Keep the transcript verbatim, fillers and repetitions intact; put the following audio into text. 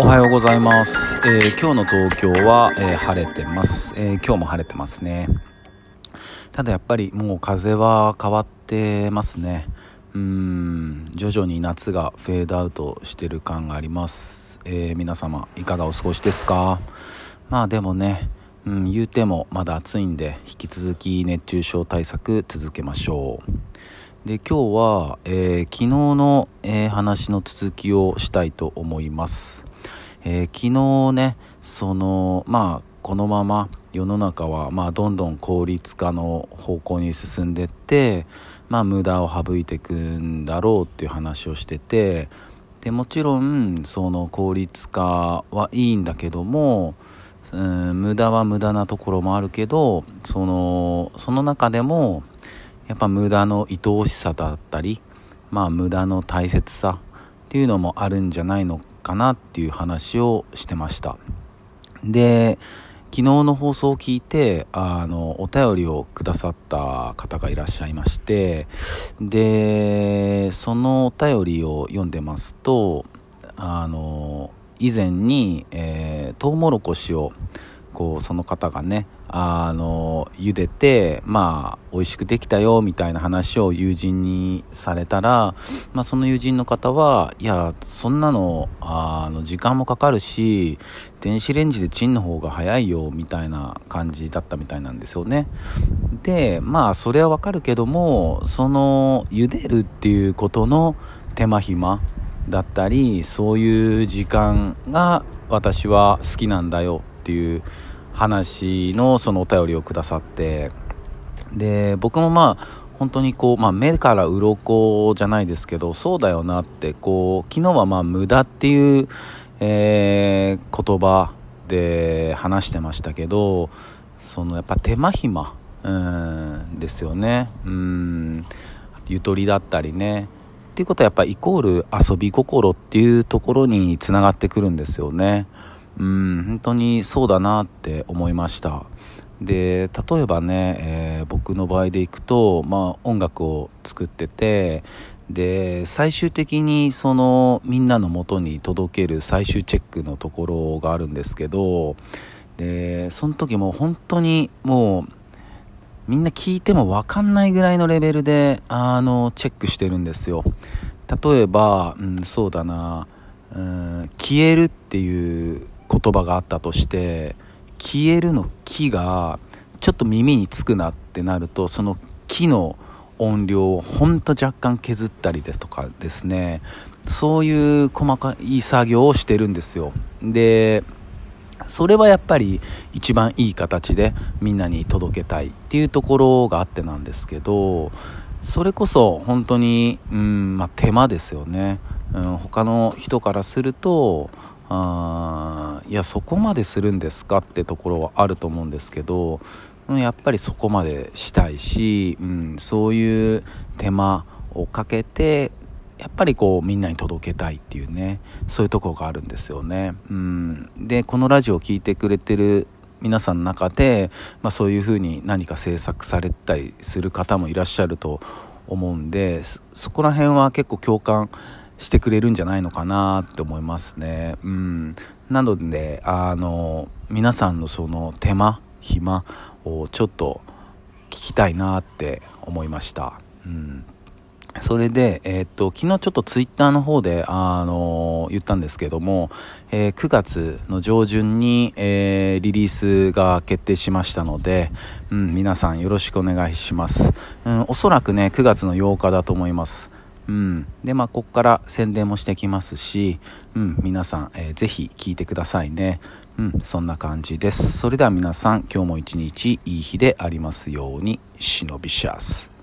おはようございます、えー、今日の東京は、えー、晴れてます、えー、今日も晴れてますね。ただやっぱりもう風は変わってますね。うーん徐々に夏がフェードアウトしてる感があります、えー、皆様いかがお過ごしですか？まあでもね、うん、言うてもまだ暑いんで引き続き熱中症対策続けましょう。で今日は、えー、昨日の、えー、話の続きをしたいと思います、えー、昨日ねそのまあこのまま世の中は、まあ、どんどん効率化の方向に進んでって、まあ、無駄を省いていくんだろうっていう話をしてて、でもちろんその効率化はいいんだけども、うん、無駄は無駄なところもあるけどその、その中でもやっぱ無駄の愛おしさだったり、まあ無駄の大切さっていうのもあるんじゃないのかなっていう話をしてました。で、昨日の放送を聞いて、あの、お便りをくださった方がいらっしゃいまして、で、そのお便りを読んでますと、あの、以前に、えー、トウモロコシをこうその方がねあの茹でてまあ美味しくできたよみたいな話を友人にされたら、まあ、その友人の方はいやそんなの、 あの時間もかかるし電子レンジでチンの方が早いよみたいな感じだったみたいなんですよね。でまあそれはわかるけどもその茹でるっていうことの手間暇だったりそういう時間が私は好きなんだよっていう話のそのお便りをくださって、で僕もまあ本当にこう、まあ、目から鱗じゃないですけどそうだよなってこう昨日はまあ無駄っていう、えー、言葉で話してましたけどそのやっぱ手間暇うんですよね。うんゆとりだったりねっていうことはやっぱイコール遊び心っていうところにつながってくるんですよね。うん本当にそうだなって思いました。で例えばね、えー、僕の場合でいくと、まあ、音楽を作っててで最終的にそのみんなの元に届ける最終チェックのところがあるんですけどでその時も本当にもうみんな聞いても分かんないぐらいのレベルであのチェックしてるんですよ。例えば、うん、そうだな、うん、消えるっていう言葉があったとして消えるの木がちょっと耳につくなってなるとその木の音量をほんと若干削ったりですとかですねそういう細かい作業をしてるんですよ。でそれはやっぱり一番いい形でみんなに届けたいっていうところがあってなんですけどそれこそ本当に、うんまあ、手間ですよね、うん、他の人からするとあいやそこまでするんですかってところはあると思うんですけどやっぱりそこまでしたいし、うん、そういう手間をかけてやっぱりこうみんなに届けたいっていうねそういうところがあるんですよね、うん、でこのラジオを聞いてくれてる皆さんの中で、まあ、そういうふうに何か制作されたりする方もいらっしゃると思うんで そ, そこら辺は結構共感してくれるんじゃないのかなって思いますね。うん、なのであの皆さんのその手間暇をちょっと聞きたいなって思いました。うん、それで、えー、っと昨日ちょっとツイッターの方であの言ったんですけども、えー、くがつの上旬に、えー、リリースが決定しましたので、うん、皆さんよろしくお願いします。うん、おそらくねくがつのようかだと思います。うん、でまあここから宣伝もしてきますし、うん、皆さん、えー、ぜひ聞いてくださいね、うん、そんな感じです。それでは皆さん今日も一日いい日でありますように。シノビシャス。